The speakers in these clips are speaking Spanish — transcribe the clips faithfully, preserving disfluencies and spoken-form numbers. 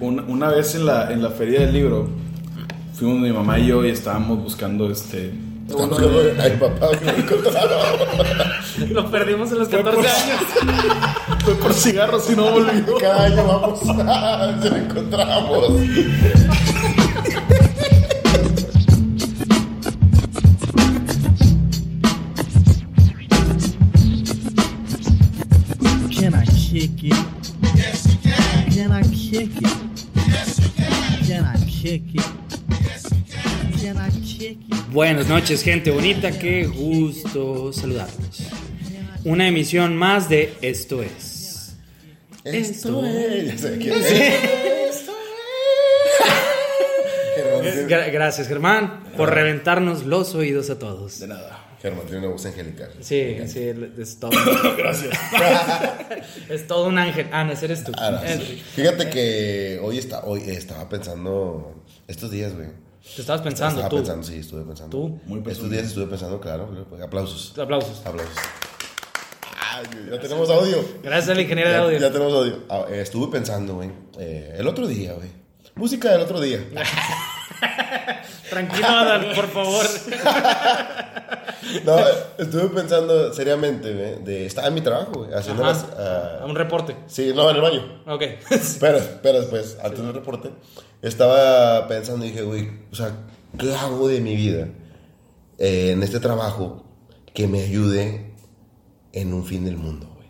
una, una vez en la, en la feria del libro, fuimos mi mamá y yo y estábamos buscando este... Uno de... Ay, papá, me lo encontraron. Lo perdimos en los catorce por... años. Fue por cigarros y no volvió. Cada año vamos a... Se lo encontramos. Can I kick it? Yes, you can. Can I kick it? Yes, you can. Can I kick it? Buenas noches, gente bonita, qué gusto saludarlos. Una emisión más de Esto es. Esto, Esto es. es. Esto es. Gracias, Germán, por reventarnos los oídos a todos. De nada. Germán tiene una voz angelical. Sí, angelical. sí, es todo. Gracias. Es todo un ángel. Ah, no, eres tú. Ah, no, sí. Fíjate que hoy, está, hoy estaba pensando estos días, güey. Te estabas pensando, Estaba tú. Estaba pensando, sí, estuve pensando. ¿Tú? Muy pensando. Estos días estuve pensando, claro. Aplausos. Aplausos. Aplausos. Ay, ya gracias. Tenemos audio. Gracias al ingeniero de audio. Ya tenemos audio. Ah, eh, estuve pensando, güey. Eh, el otro día, güey. Música del otro día. Tranquilo, Adal, por favor. No, estuve pensando seriamente, güey. De, estaba en mi trabajo, güey. Haciendo las, uh, un reporte. Sí, no, en el baño. Ok. Pero, pero después, antes sí. del reporte, estaba pensando y dije, güey, o sea, ¿qué hago de mi vida eh, en este trabajo que me ayude en un fin del mundo, güey?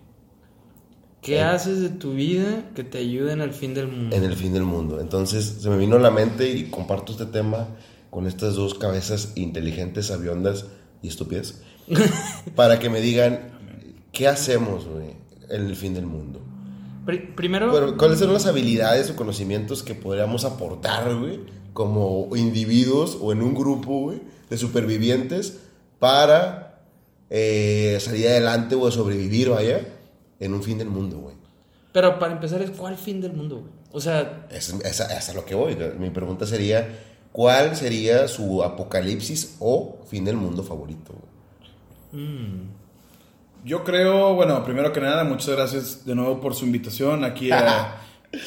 ¿Qué eh, haces de tu vida que te ayude en el fin del mundo? En el fin del mundo. Entonces, se me vino a la mente y comparto este tema con estas dos cabezas inteligentes, sabiondas y estúpidas, para que me digan, ¿qué hacemos, güey, en el fin del mundo? Primero... Pero, ¿cuáles son las habilidades o conocimientos que podríamos aportar, güey, como individuos o en un grupo, güey, de supervivientes para eh, salir adelante o sobrevivir, vaya, en un fin del mundo, güey? Pero para empezar, es ¿cuál fin del mundo, güey? O sea... Esa es, es a lo que voy. Mi pregunta sería... ¿Cuál sería su apocalipsis o fin del mundo favorito? Mm. Yo creo, bueno, primero que nada, muchas gracias de nuevo por su invitación aquí a...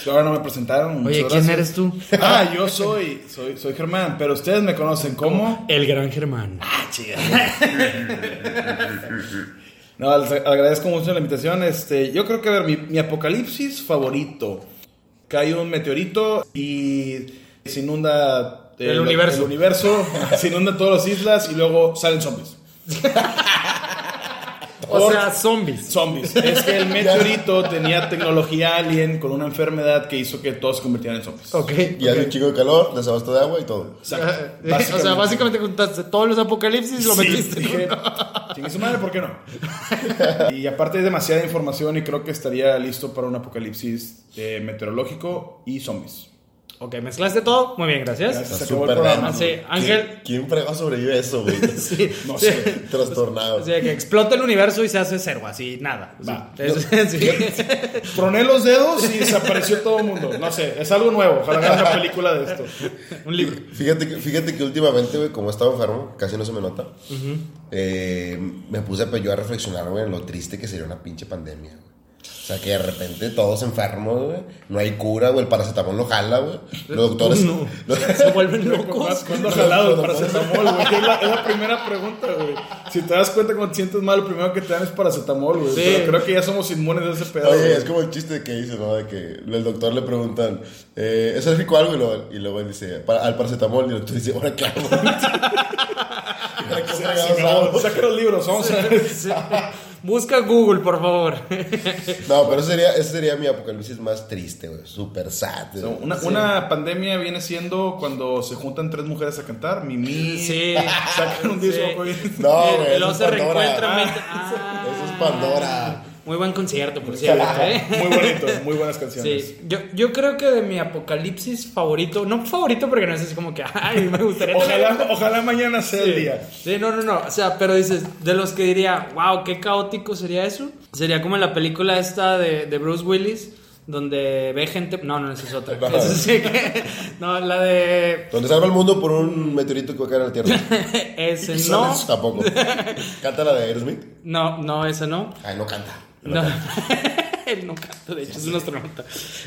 Ahora no me presentaron. Oye, ¿quién gracias. eres tú? Ah, yo soy, soy, soy Germán, pero ustedes me conocen como... El Gran Germán. Ah, chido. No, agradezco mucho la invitación. Este, yo creo que, a ver, mi, mi apocalipsis favorito. Cae un meteorito y se inunda... El, el universo. El universo se inunda todas las islas y luego salen zombies. O Por, sea, zombies. Zombies. Es que el meteorito tenía tecnología alien con una enfermedad que hizo que todos se convirtieran en zombies. Ok. Y había okay. un chico de calor, desabasto de agua y todo. Exacto. O sea, básicamente juntaste todos los apocalipsis y lo sí, metiste. Dije, chingue su madre, ¿por qué no? Y aparte hay demasiada información y creo que estaría listo para un apocalipsis eh, meteorológico y zombies. Ok, ¿mezclaste todo? Muy bien, gracias. gracias Super ah, sí. Ángel. ¿Quién fregó sobrevive eso, güey? sí, no sé, sí. Trastornado. O sea, que explota el universo y se hace cero, así, nada. Va. Sí. Sí. Troné los dedos y desapareció todo el mundo. No sé, es algo nuevo. Ojalá hagan una película de esto. Un libro. Fíjate que, fíjate que últimamente, güey, como estaba enfermo, casi no se me nota. Uh-huh. Eh, me puse a, yo a reflexionar, güey, en lo triste que sería una pinche pandemia, güey. O sea, que de repente todos enfermos, güey. No hay cura, güey. El paracetamol lo jala, güey. Los doctores... No. Los... Se vuelven locos. ¿Cuándo ha jalado el paracetamol, güey? Es la, es la primera pregunta, güey. Si te das cuenta cuando te sientes mal, lo primero que te dan es paracetamol, güey. Sí. Pero creo que ya somos inmunes de ese pedazo. Oye, es como el chiste que dice, ¿no? De que el doctor le preguntan, eh, ¿es alérgico a algo? Y luego, y luego él dice, al paracetamol. Y el doctor dice, ahora qué hago. Saca los libros, vamos a ver. Busca Google, por favor. No, pero ese sería, ese sería mi apocalipsis más triste, güey. Súper sad. So, una, sí. una pandemia viene siendo cuando se juntan tres mujeres a cantar. Mimi. Sí. Sacan un disco. Sí. No, güey. Y luego se reencuentran. Ah, eso es Pandora. Muy buen concierto, por cierto. ¿eh? Muy bonito. Muy buenas canciones. Sí. Yo, yo creo que de mi apocalipsis favorito. No favorito porque no es así como que. Ay, me gustaría. Ojalá, tener... ojalá mañana sea sí. el día. Sí, no, no, no. O sea, pero dices, de los que diría, wow, qué caótico. Sería eso, sería como en la película esta de, de Bruce Willis, donde ve gente, no, no, esa es otra, no, eso sí que, no, la de donde salva el mundo por un meteorito que va a caer a la tierra. Ese no, no tampoco. ¿Canta la de Aerosmith? No, no, esa no. Ay, no canta. No, no. Él no canta, de hecho, es un astronauta.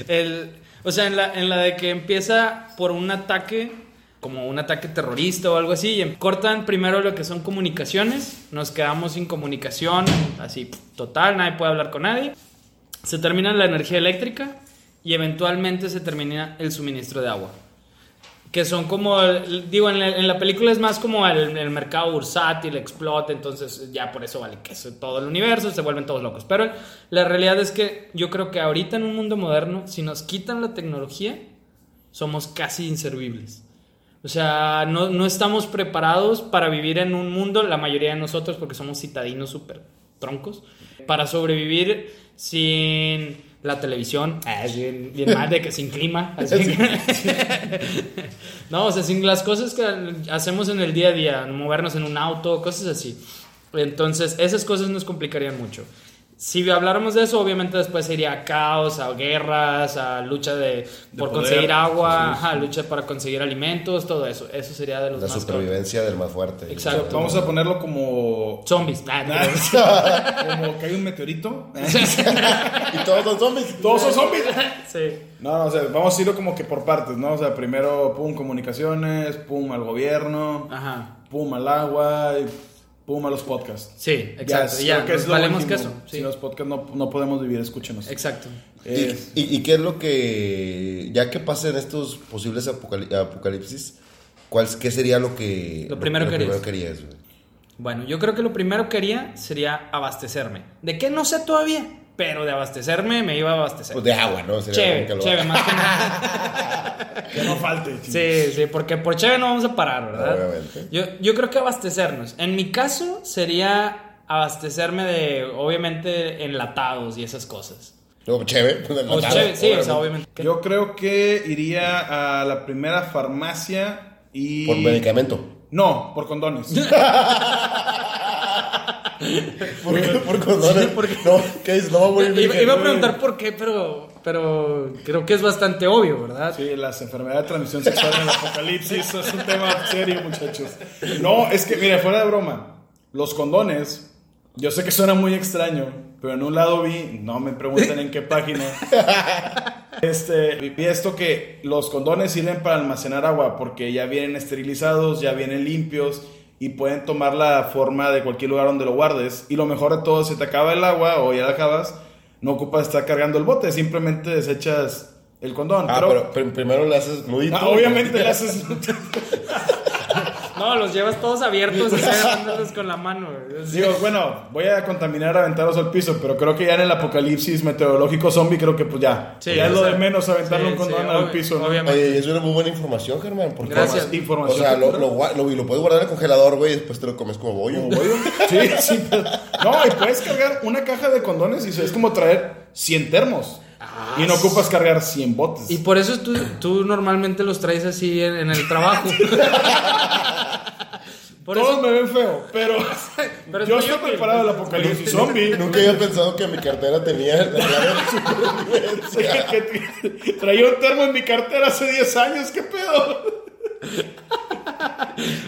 El, O sea, en la, en la de que empieza por un ataque, como un ataque terrorista o algo así, y cortan primero lo que son comunicaciones, nos quedamos sin comunicación, así total, nadie puede hablar con nadie, se termina la energía eléctrica y eventualmente se termina el suministro de agua. Que son como, digo, en la, en la película es más como el, el mercado bursátil explota, entonces ya por eso vale que es todo el universo, se vuelven todos locos. Pero la realidad es que yo creo que ahorita en un mundo moderno, si nos quitan la tecnología, somos casi inservibles. O sea, no, no estamos preparados para vivir en un mundo, la mayoría de nosotros, porque somos citadinos súper troncos, para sobrevivir sin... La televisión, ah, es bien, bien mal de que sin clima. Así sí. No, o sea, sin las cosas que hacemos en el día a día, movernos en un auto, cosas así. Entonces, esas cosas nos complicarían mucho. Si habláramos de eso, obviamente después iría a caos, a guerras, a lucha de, de por poder, conseguir agua, sí, sí. A lucha para conseguir alimentos, todo eso. Eso sería de los la más... La supervivencia crónicos. Del más fuerte. Exacto. Exacto. Vamos a ponerlo como... Zombies. Nah, nah. Como que hay un meteorito. Y todos son zombies. Todos son zombies. Sí. No, no, o sea, vamos a irlo como que por partes, ¿no? O sea, primero, pum, comunicaciones, pum, al gobierno, ajá. Pum, al agua... Y... Pum, a los podcasts. Sí, exacto. Ya, ya que es lo valemos último. Caso. Sí. Sin los podcasts no, no podemos vivir, escúchenos. Exacto. Eh, ¿Y, y, ¿Y qué es lo que, ya que pasen estos posibles apocal- apocalipsis, ¿cuál, qué sería lo que... Lo primero lo, lo que harías. Primero querías, bueno, yo creo que lo primero que haría sería abastecerme. ¿De qué? No sé todavía, pero de abastecerme me iba a abastecer. Pues de agua, ¿no? Sería chévere, chévere, más que nada. Que no falte. Chicos. Sí, sí, porque por chévere no vamos a parar, ¿verdad? Obviamente. Yo, yo creo que abastecernos. En mi caso sería abastecerme de, obviamente, enlatados y esas cosas. No, chévere. Pues enlatado, o chévere, sí, obviamente. O sea, obviamente. Yo creo que iría a la primera farmacia y... ¿Por medicamento? No, por condones. ¿Por qué? ¿Por condones? Sí, porque... No, ¿qué es? No, muy bien. Iba, iba a preguntar por qué, pero, pero creo que es bastante obvio, ¿verdad? Sí, las enfermedades de transmisión sexual en el apocalipsis es un tema serio, muchachos. No, es que, mira, fuera de broma, los condones, yo sé que suena muy extraño, pero en un lado vi, no me pregunten en qué página, este, vi esto que los condones sirven para almacenar agua, porque ya vienen esterilizados, ya vienen limpios. Y pueden tomar la forma de cualquier lugar donde lo guardes. Y lo mejor de todo, si te acaba el agua o ya la acabas, no ocupas estar cargando el bote. Simplemente desechas el condón. Ah, pero, pero primero le haces nudito. Ah, obviamente le haces nudito. No, los llevas todos abiertos y agarrándolos con la mano. Digo, bueno, voy a contaminar, aventarlos al piso, pero creo que ya en el apocalipsis meteorológico zombie, creo que pues ya. Sí, ya es lo de menos aventarlo sí, un condón sí, al obvi- piso. ¿No? Obviamente. Oye, es una muy buena información, Germán. Porque gracias. Más información. O sea, lo, lo, lo, lo puedes guardar en el congelador, güey, y después te lo comes como bollo. ¿Como bollo? Sí, sí. No, y puedes cargar una caja de condones y es como traer cien termos. Ah, y no ocupas cargar cien botes. Y por eso tú, tú normalmente los traes así en, en el trabajo. Por todos eso... me ven feo, pero, pero yo estoy preparado al apocalipsis zombie. Nunca había pensado que mi cartera tenía la clave de supervivencia. Traía un termo en mi cartera hace diez años, ¿qué pedo?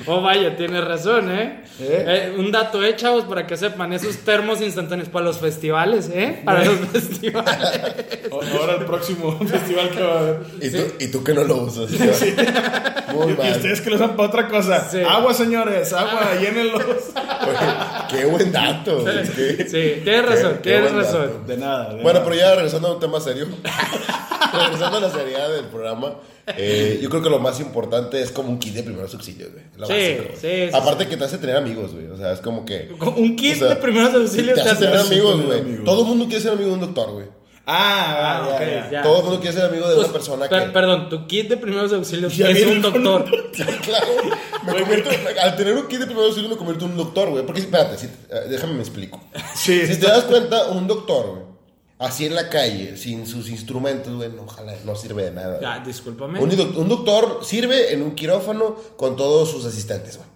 Oh, vaya, tienes razón, ¿eh? ¿Eh? ¿eh? Un dato, ¿eh, chavos? Para que sepan, esos termos instantáneos para los festivales, ¿eh? Para bueno. Los festivales. Ahora el próximo festival que va a haber. ¿Y, sí. tú, y tú que no lo usas. Sí. Muy y, mal. Y ustedes que lo usan para otra cosa. Sí. Agua, señores, agua, ah. Llénenlos. Oye, qué buen dato. Sí, sí. sí. tienes razón, qué, tienes qué razón. Dato. De nada. De bueno, nada. Pero ya regresando a un tema serio. Regresando a la seriedad del programa, eh, yo creo que lo más importante es como un kit de primeros auxilios, güey. La sí, base, sí, sí. Aparte sí. Que te hace tener amigos, güey. O sea, es como que... Un kit o sea, de primeros auxilios te, te hace tener amigos, güey. Todo el mundo quiere ser amigo de un doctor, güey. Ah, ah ya, okay, ya. Ya. Todo el mundo quiere ser amigo de pues, una persona per, que... Perdón, tu kit de primeros auxilios es un doctor. Claro. Me convierto, al tener un kit de primeros auxilios me convierto en un doctor, güey. Porque, espérate, si, déjame me explico. Sí, si te das cuenta, un doctor, güey. Así en la calle, sin sus instrumentos, güey, no, ojalá no sirve de nada. Ya, discúlpame. Un, un doctor sirve en un quirófano con todos sus asistentes, güey.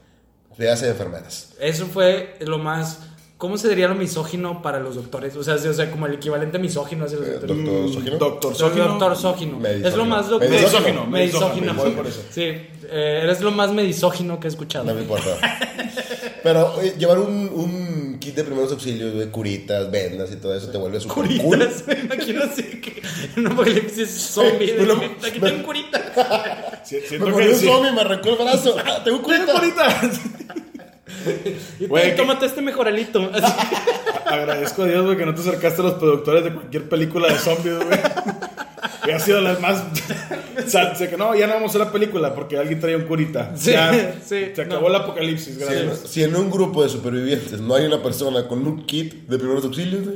Le hace enfermeras. Eso fue lo más... ¿Cómo se diría lo misógino para los doctores? O sea, o sea como el equivalente misógino hacia los doctores. ¿Doctor sógino? Doctor sógino. Doctor sógino. Es lo más... Doc- medisógino. Medisógino. Sí, eh, eres lo más medisógino que he escuchado. No me importa. Pero eh, llevar un... un kit de primeros auxilios, güey, curitas, vendas y todo eso, te vuelves super ¿Curitas? Cool. ¿Curitas? Aquí no sé qué. No, porque le es zombie. Bueno, aquí me... tengo curitas. Si, si me murió un sí. zombie, me arrancó el brazo. Tengo curitas. Tengo curitas. Y güey, te, tómate este mejoralito. Así. Agradezco a Dios, güey, que no te acercaste a los productores de cualquier película de zombies, güey. Que ha sido las más... o sea, que no, ya no vamos a la película porque alguien trae un curita. Sí, ya, sí, se acabó no. el apocalipsis, gracias. Si, si en un grupo de supervivientes no hay una persona con un kit de primeros auxilios, no,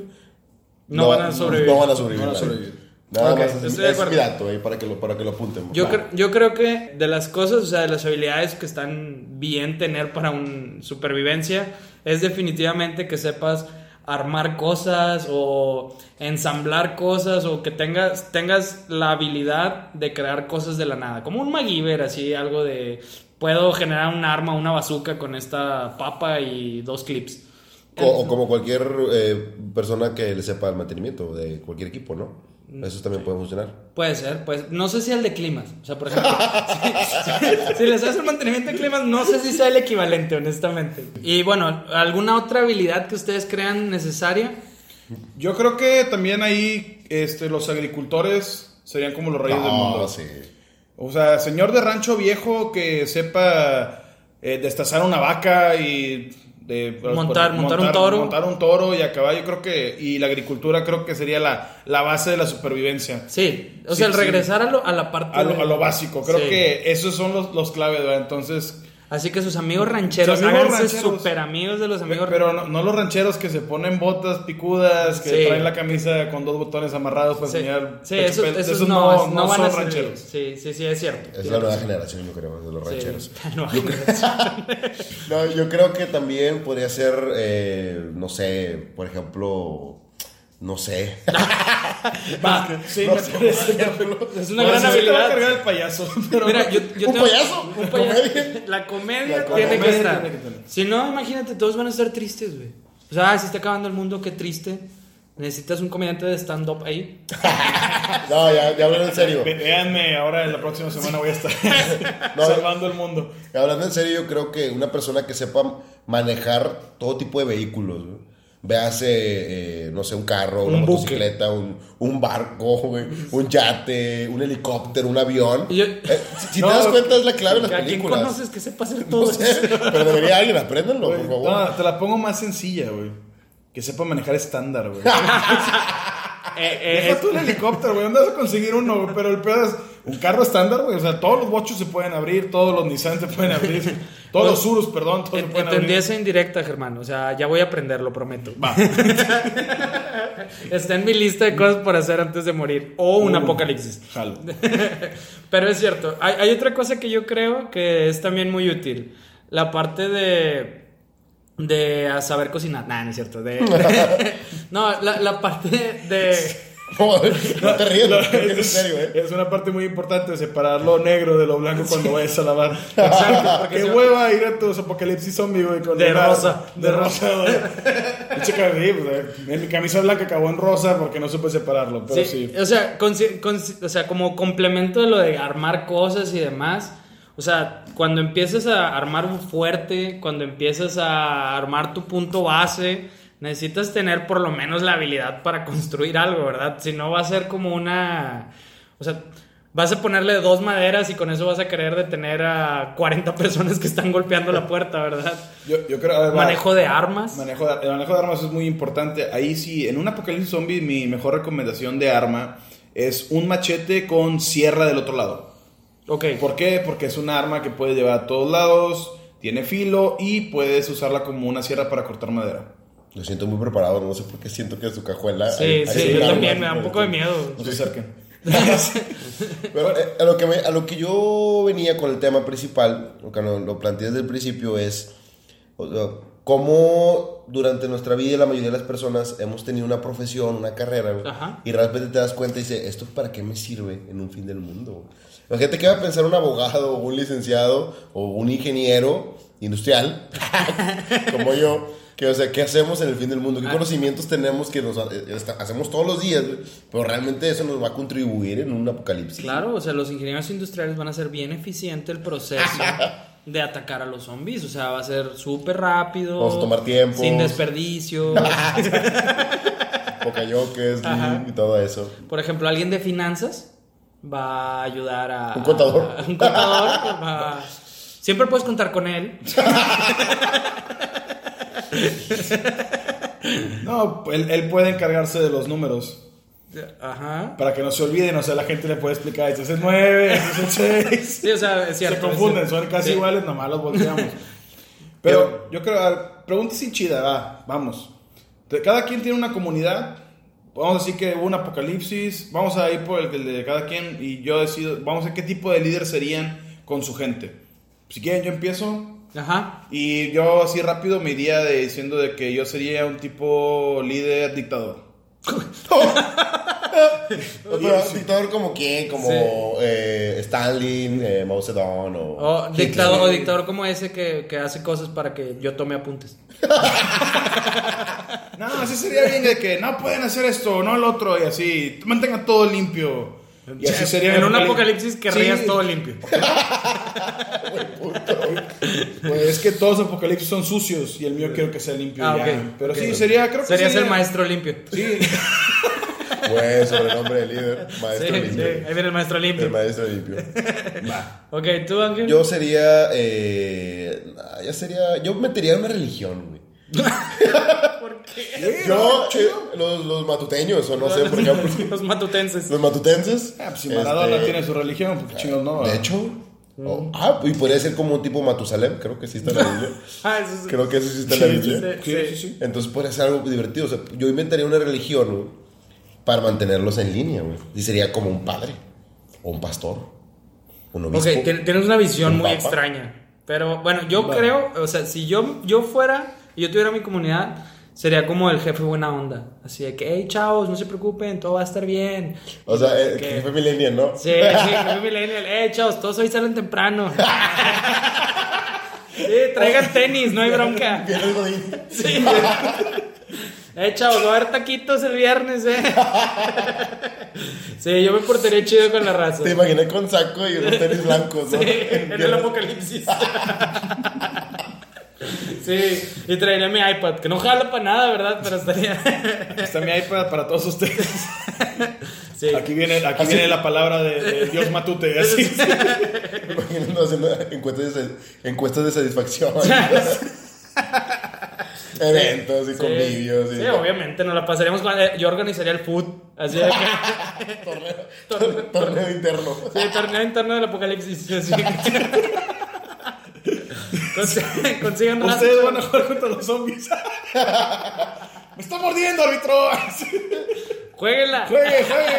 no, van, a sobrevivir. no van a sobrevivir. No van a sobrevivir. Nada okay, más, es, es mi dato, eh, para, que lo, para que lo apunten. Yo, cre- yo creo que de las cosas, o sea, de las habilidades que están bien tener para una supervivencia, es definitivamente que sepas armar cosas o ensamblar cosas, o que tengas, tengas la habilidad de crear cosas de la nada, como un MacGyver, así algo de puedo generar un arma, una bazooka con esta papa y dos clips. O, o como cualquier eh, persona que le sepa el mantenimiento de cualquier equipo, ¿no? Eso también puede funcionar. Puede ser, pues no sé si el de climas, o sea, por ejemplo, si, si, si les haces el mantenimiento de climas, no sé si sea el equivalente, honestamente. Y bueno, ¿alguna otra habilidad que ustedes crean necesaria? Yo creo que también ahí este, los agricultores serían como los reyes no, del mundo. Sí. O sea, señor de rancho viejo que sepa eh, destazar una vaca y De, montar, por, montar, montar un toro montar un toro y a caballo, creo que, y la agricultura creo que sería la, la base de la supervivencia. Sí, o sí, sea, el regresar sí. a, lo, a la parte a lo, de... a lo básico, creo sí. que esos son los, los claves, ¿verdad? Entonces, así que sus amigos rancheros, sus amigos rancheros, super amigos de los amigos pero, rancheros. Pero no, no los rancheros que se ponen botas picudas, que sí. traen la camisa con dos botones amarrados para sí. enseñar. Sí, esos, esos, esos no, no, no van son a rancheros. Sí, sí, sí, es cierto. Es sí. la nueva generación, yo creo, de los sí. rancheros. Yo creo, no, yo creo que también podría ser, eh, no sé, por ejemplo... No sé. Va, sí, no sé es una no, gran habilidad. Va a cargar el payaso. Pero mira, yo, yo ¿Un, tengo, payaso? ¿Un payaso? La comedia, la comedia tiene, comedia que estar. tiene que estar. Si no, imagínate, todos van a estar tristes, güey. O sea, si está acabando el mundo, qué triste. Necesitas un comediante de stand-up ahí. No, ya, ya hablando en serio. Véanme, ahora en la próxima semana voy a estar no, salvando el mundo. Hablando en serio, yo creo que una persona que sepa manejar todo tipo de vehículos, güey. Véase, eh, no sé, un carro, un una buque. motocicleta, un, un barco, güey, un yate, un helicóptero, un avión. Yo, eh, si no, te das cuenta, es la clave de las películas. ¿A quién conoces que sepa hacer todo no sé, eso? Pero debería alguien, apréndanlo, por favor. No, te la pongo más sencilla, güey. Que sepa manejar estándar, güey. Eh, eh, Deja tú un helicóptero, güey. ¿Dónde vas a conseguir uno, güey? Pero el pedo es un carro estándar, güey. O sea, todos los bochos se pueden abrir, todos los Nissan se pueden abrir, todos los Surus, perdón, todos en, se pueden abrir. Entendí eso en directa, Germán. O sea, ya voy a aprender, lo prometo. Va. Está en mi lista de cosas por hacer antes de morir. O un uh, apocalipsis. Jalo. Pero es cierto. Hay, hay otra cosa que yo creo que es también muy útil. La parte de... de saber cocinar. Nah, no es cierto. De, de, no, la, la parte de... No te ríes, no, es, en serio, ¿eh? Es una parte muy importante, separar lo negro de lo blanco cuando vayas a lavar. Exacto. Qué hueva ir a tus apocalipsis zombie, güey. Con de, rosa, de rosa. De rosa, güey. Checa, mi camisa blanca acabó en rosa porque no supe separarlo, pero sí. sí. O sea, con, con, o sea, como complemento de lo de armar cosas y demás... O sea, cuando empiezas a armar un fuerte, cuando empiezas a armar tu punto base, necesitas tener por lo menos la habilidad para construir algo, ¿verdad? Si no va a ser como una... O sea, vas a ponerle dos maderas y con eso vas a querer detener a cuarenta personas que están golpeando la puerta, ¿verdad? Yo, yo creo... A ver, manejo de armas. Manejo de, el manejo de armas es muy importante. Ahí sí, en un apocalipsis zombie, mi mejor recomendación de arma es un machete con sierra del otro lado. Okay. ¿Por qué? Porque es un arma que puedes llevar a todos lados, tiene filo y puedes usarla como una sierra para cortar madera. Lo siento muy preparado, no sé por qué siento que su cajuela... Sí, hay, sí, hay yo también, me da un poco de miedo. No se acerquen. Pero eh, a, lo que me, a lo que yo venía con el tema principal, lo que lo planteé desde el principio es... O sea, cómo durante nuestra vida la mayoría de las personas hemos tenido una profesión, una carrera, ajá, y realmente te das cuenta y dices, ¿esto para qué me sirve en un fin del mundo? La gente que va a pensar un abogado, o un licenciado, o un ingeniero industrial, como yo, que, o sea, ¿qué hacemos en el fin del mundo? ¿Qué ah, conocimientos tenemos que nos hacemos todos los días? Pero realmente eso nos va a contribuir en un apocalipsis. Claro, o sea, los ingenieros industriales van a hacer bien eficiente el proceso de atacar a los zombies. O sea, va a ser súper rápido. Vamos a tomar tiempo. Sin desperdicio. Pocayokes, y todo eso. Por ejemplo, alguien de finanzas va a ayudar a... ¿Un contador? A, a, un contador. A, siempre puedes contar con él. No, él, él puede encargarse de los números. Ajá. Para que no se olviden, o sea, la gente le puede explicar: este es el nueve, este es el seis. Sí, o sea, es cierto, se confunden, son casi sí. iguales, nomás los volteamos. Pero yo creo, a ver, pregunta sin chida, va, vamos. Cada quien tiene una comunidad. Vamos a decir que hubo un apocalipsis. Vamos a ir por el, el de cada quien. Y yo decido, vamos a ver qué tipo de líder serían con su gente. Si quieren, yo empiezo. Ajá. Y yo así rápido me iría de, diciendo de que yo sería un tipo líder dictador. O sea, dictador como quién, como sí. eh, Stalin, eh, Mao Zedong o, o dictador, o dictador como ese que, que hace cosas para que yo tome apuntes. No, así sería bien de que no pueden hacer esto, no el otro y así, mantengan todo limpio. Y así sería en un apocalipsis que rías sí. todo limpio. Pues es que todos los apocalipsis son sucios y el mío quiero que sea limpio. Ah, ya. Okay. Pero okay. sí, sería, creo que sería ser sería... maestro limpio. Sí. Pues sobrenombre de líder, maestro sí, limpio. Sí. Ahí viene el maestro limpio. El maestro limpio. Va. Ok, tú, Ángel. Yo sería, eh, ya sería, yo metería una religión, güey. ¿Por qué? Yo, yo los, los matuteños, o no sé, por ejemplo. Los matutenses. Los matutenses. Ah, pues si Maradona este, tiene su religión, porque chingos no. De hecho. Oh, ah, y podría ser como un tipo Matusalem, creo que sí está en la Biblia. Ah, eso sí. Creo que eso sí está en la Biblia. Sí, sí, sí, sí. Entonces podría ser algo divertido. O sea, yo inventaría una religión, güey, para mantenerlos en línea, güey. Y sería como un padre, o un pastor, un obispo. Ok, tienes una visión un muy papa. extraña. Pero bueno, yo vale. creo, o sea, si yo, yo fuera y yo tuviera mi comunidad, sería como el jefe buena onda. Así de que, hey, chavos, no se preocupen, todo va a estar bien. O sea, el que... jefe millennial, ¿no? Sí, sí, jefe millennial. Hey, chavos, todos hoy salen temprano. Sí, traigan tenis, no hay bronca. Sí. Hey, chavos, va a haber taquitos el viernes, ¿eh? Sí, yo me portaría chido con la raza. Te imaginé con saco y unos tenis blancos, ¿no? Sí, en el apocalipsis. Sí, y traería mi iPad, que no jala para nada, ¿verdad? Pero estaría... Aquí está mi iPad para todos ustedes. Sí. Aquí viene, aquí viene la palabra de, de Dios Matute. Así. Sí. Imagínate haciendo encuestas de, encuestas de satisfacción. Eventos sí, y convivios. Sí, y sí obviamente nos la pasaríamos con... Yo organizaría el food. Así de que... torneo, torneo, torneo interno. Sí, torneo interno del apocalipsis. Así que... Consigan raza. Ustedes van a jugar contra los zombies. Me está mordiendo, árbitro. Jueguenla. Juegue, juegue.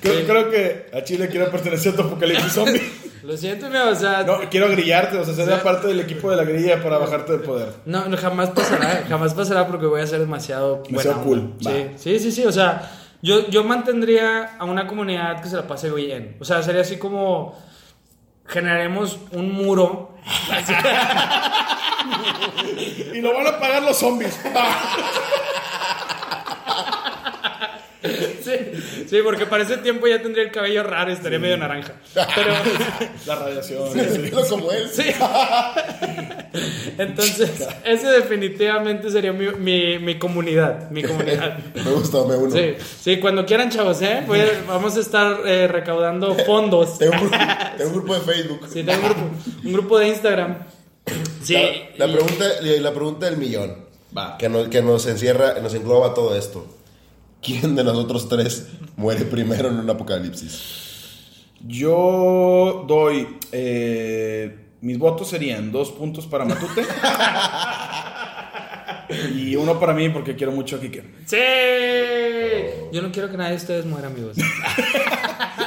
Creo, sí. creo que a Chile quiero pertenecer a tu apocalipsis zombie. Lo siento, mío, o sea. No, quiero grillarte, o sea, ser o sea, parte del equipo de la grilla para bajarte del poder. No, no jamás pasará, jamás pasará porque voy a ser demasiado demasiado cool. Sí, sí, sí, sí, o sea, yo, yo mantendría a una comunidad que se la pase bien. O sea, sería así como. Generaremos un muro y lo van a pagar los zombies. Sí, sí, porque para ese tiempo ya tendría el cabello raro y estaría sí. medio naranja. Pero la radiación sí, sí, sí. como él. Sí. Entonces, ese definitivamente sería mi, mi, mi comunidad, mi comunidad. Me gusta, me uno. Sí, sí, cuando quieran, chavos, ¿eh? Pues vamos a estar eh, recaudando fondos. Tengo un, tengo un grupo de Facebook. Sí, tengo un grupo, un grupo de Instagram. Sí. La, la pregunta, la pregunta del millón. Va. Que nos, que nos encierra, nos engloba todo esto. ¿Quién de nosotros tres muere primero en un apocalipsis? Yo doy... Eh, mis votos serían dos puntos para Matute. Y uno para mí porque quiero mucho a Kike. ¡Sí! Oh. Yo no quiero que nadie de ustedes muera, amigos. pero,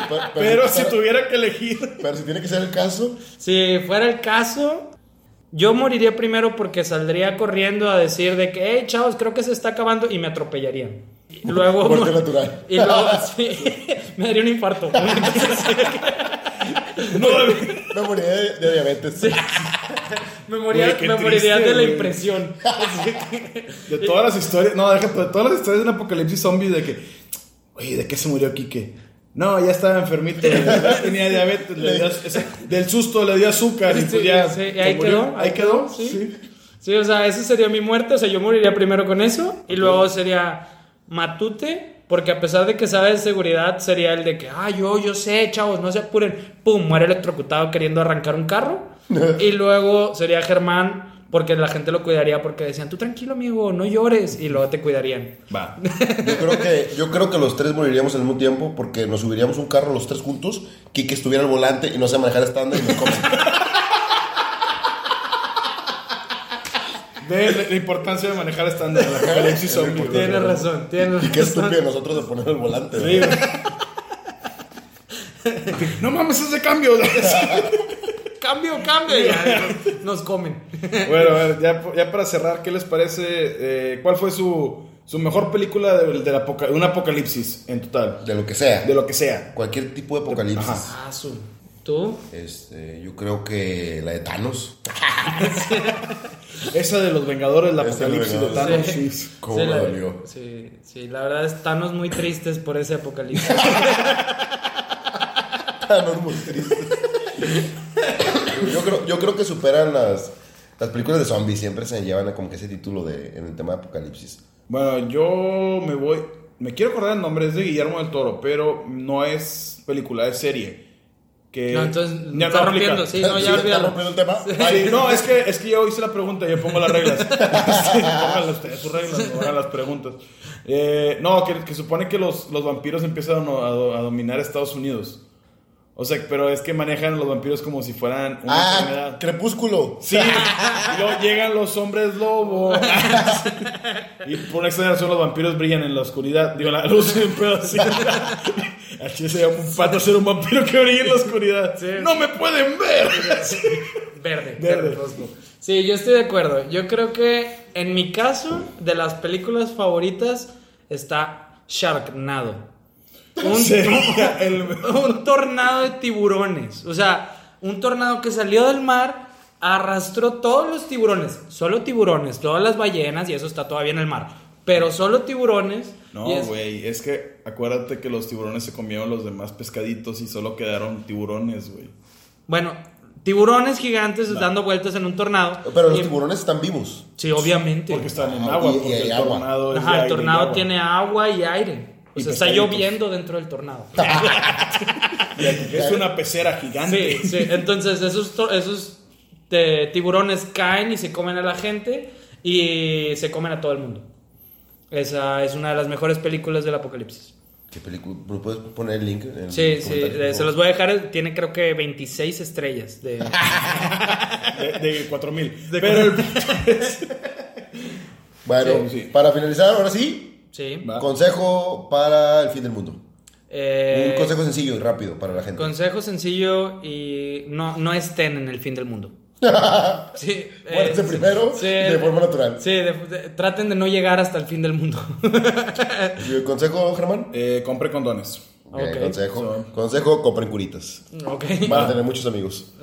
pero, pero si para, tuviera que elegir... Pero si tiene que ser el caso... Si fuera el caso... Yo moriría primero porque saldría corriendo a decir de que... Hey, chavos, creo que se está acabando. Y me atropellarían. Y luego, muerte natural. Y luego sí, me daría un infarto. No, me moriría de, de diabetes. Sí. Me, moría, Uy, me moriría triste, de la impresión. De todas las historias. No, déjate, de todas las historias de un apocalipsis zombie de que. Oye, ¿de qué se murió Kike? No, ya estaba enfermito, ya tenía diabetes, le dio, ese, del susto le dio azúcar y pues ya sí, y ahí quedó, ahí quedó, sí. sí. Sí, o sea, esa sería mi muerte, o sea, yo moriría primero con eso y luego sería matute, porque a pesar de que sabe de seguridad, sería el de que, ah, yo, yo sé, chavos, no se apuren, pum, muere electrocutado queriendo arrancar un carro. Y luego sería Germán, porque la gente lo cuidaría, porque decían, tú tranquilo, amigo, no llores, y luego te cuidarían. Va. Yo creo que, yo creo que los tres moriríamos al mismo tiempo, porque nos subiríamos un carro los tres juntos, Kike estuviera al volante y no se manejara estándar y nos comen. De la importancia de manejar estándar. Tienes razón, tienes razón. Y qué estúpido nosotros de poner el volante. Sí, no mames, ese cambio. Cambio, cambio. Ya, nos, nos comen. Bueno, a ver, ya, ya para cerrar, ¿qué les parece? Eh, ¿Cuál fue su, su mejor película de, de, la poca, de un apocalipsis en total? De lo que sea. De lo que sea. Cualquier tipo de apocalipsis. Ajá. ¿Tú? Este, yo creo que la de Thanos. Esa de los Vengadores, la apocalipsis de Thanos. Sí, sí. ¿Cómo sí, me la, dolió? Sí, sí, la verdad es Thanos muy tristes por ese apocalipsis. Thanos muy tristes. Yo creo, yo creo que superan las, las películas de zombies. Siempre se llevan a como que ese título de, en el tema de apocalipsis. Bueno, yo me voy... Me quiero acordar el nombre, es de Guillermo del Toro, pero no es película, es serie. Que no, entonces ya está no rompiendo, sí, no, ya sí, rompiendo el tema. Sí. Ay, no, es que, es que yo hice la pregunta y yo pongo las reglas. Sí, pongan ustedes sus reglas, pongan las preguntas. Eh, no, que, que supone que los, los vampiros empiezan a, a, a dominar Estados Unidos. O sea, pero es que manejan a los vampiros como si fueran una ah, enfermedad. Crepúsculo. Sí. Y luego llegan los hombres lobo. Y por una extraña razón los vampiros brillan en la oscuridad. Digo, la luz en pedacito. Aquí se llama un pato ser un vampiro que brilla en la oscuridad. Sí. ¡No me pueden ver! Sí. Verde. Verde. Sí, yo estoy de acuerdo. Yo creo que, en mi caso, de las películas favoritas está Sharknado. Un, el... un tornado de tiburones. O sea, un tornado que salió del mar, arrastró todos los tiburones. Solo tiburones, todas las ballenas. Y eso está todavía en el mar, pero solo tiburones. No, güey, es... es que acuérdate que los tiburones se comieron los demás pescaditos y solo quedaron tiburones, güey. Bueno, tiburones gigantes no. dando vueltas en un tornado. Pero los y... tiburones están vivos. Sí, obviamente. Porque están en agua, porque y, y el agua. tornado Ajá, el aire, tornado agua. Tiene agua y aire. O sea, está lloviendo dentro del tornado. Es una pecera gigante. Sí, sí. Entonces esos, to- esos de tiburones caen y se comen a la gente y se comen a todo el mundo. Esa es una de las mejores películas del apocalipsis. ¿Qué película? ¿Puedes poner el link? En sí, el sí, se vos? los voy a dejar. Tiene creo que veintiséis estrellas de cuatro mil. De, de Pero el... Bueno, sí, sí. Para finalizar, ahora sí. Sí. Consejo para el fin del mundo. Eh, Un consejo sencillo y rápido para la gente. Consejo sencillo y no, no estén en el fin del mundo. Sí, muérete eh, primero sí, de forma natural. Sí, de, de, traten de no llegar hasta el fin del mundo. ¿Y el consejo, Germán? Eh, compre condones. Okay, okay. Consejo, so. consejo, compren curitas. Okay. Van a tener muchos amigos.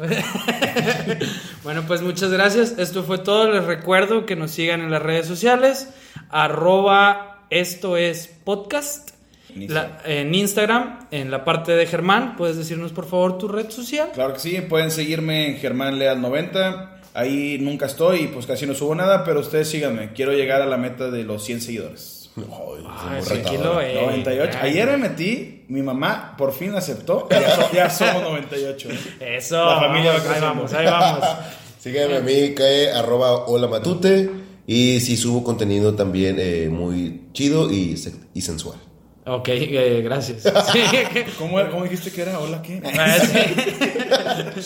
Bueno, pues muchas gracias. Esto fue todo. Les recuerdo que nos sigan en las redes sociales. Arroba... Esto es podcast en Instagram. La, en Instagram, en la parte de Germán, ¿puedes decirnos por favor tu red social? Claro que sí, pueden seguirme en Germán Leal noventa. Ahí nunca estoy y pues casi no subo nada, pero ustedes síganme. Quiero llegar a la meta de los cien seguidores. Oh, ah, sí, kilo, eh, noventa y ocho. Ayer me metí, mi mamá por fin aceptó. Ya, so, ya somos noventa y ocho. Eso. La familia vamos, va ahí vamos, ahí vamos. Síganme a mí que arroba hola matute. Y sí subo contenido también eh, muy chido y, y sensual. Ok, eh, gracias. Sí. ¿Cómo, ¿Cómo dijiste que era? ¿Hola qué? Sí.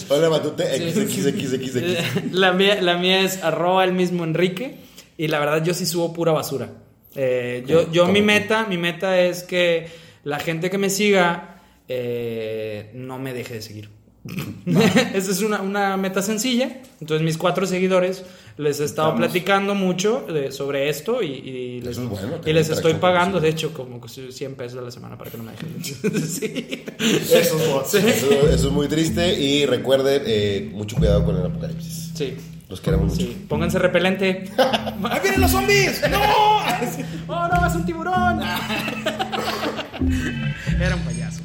Hola Matute, XXXXX. La mía, la mía es arroba el mismo Enrique. Y la verdad yo sí subo pura basura. Eh, yo yo mi meta, mi meta es que la gente que me siga eh, no me deje de seguir. No. Esa es una, una meta sencilla. Entonces mis cuatro seguidores les he estado Vamos. platicando mucho de, sobre esto y, y les, es bueno, y les estoy pagando posible. De hecho como cien pesos a la semana para que no me dejen. Sí. Eso, sí. Eso, eso es muy triste. Y recuerden eh, mucho cuidado con el apocalipsis. Sí. Los queremos sí. mucho. Pónganse repelente. ¡Ahí vienen los zombies! ¡No! ¡Oh no! ¡Es un tiburón! Era un payaso.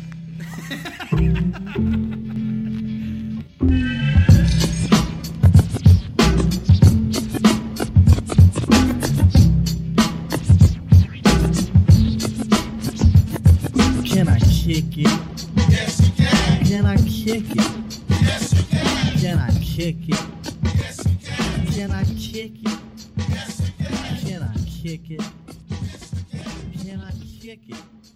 Can I kick it? Yes, you can. Can I kick it? Yes, you can. Can I kick it? Yes, you can. Can I kick it? Yes, you can. Can I kick it? Can I kick it?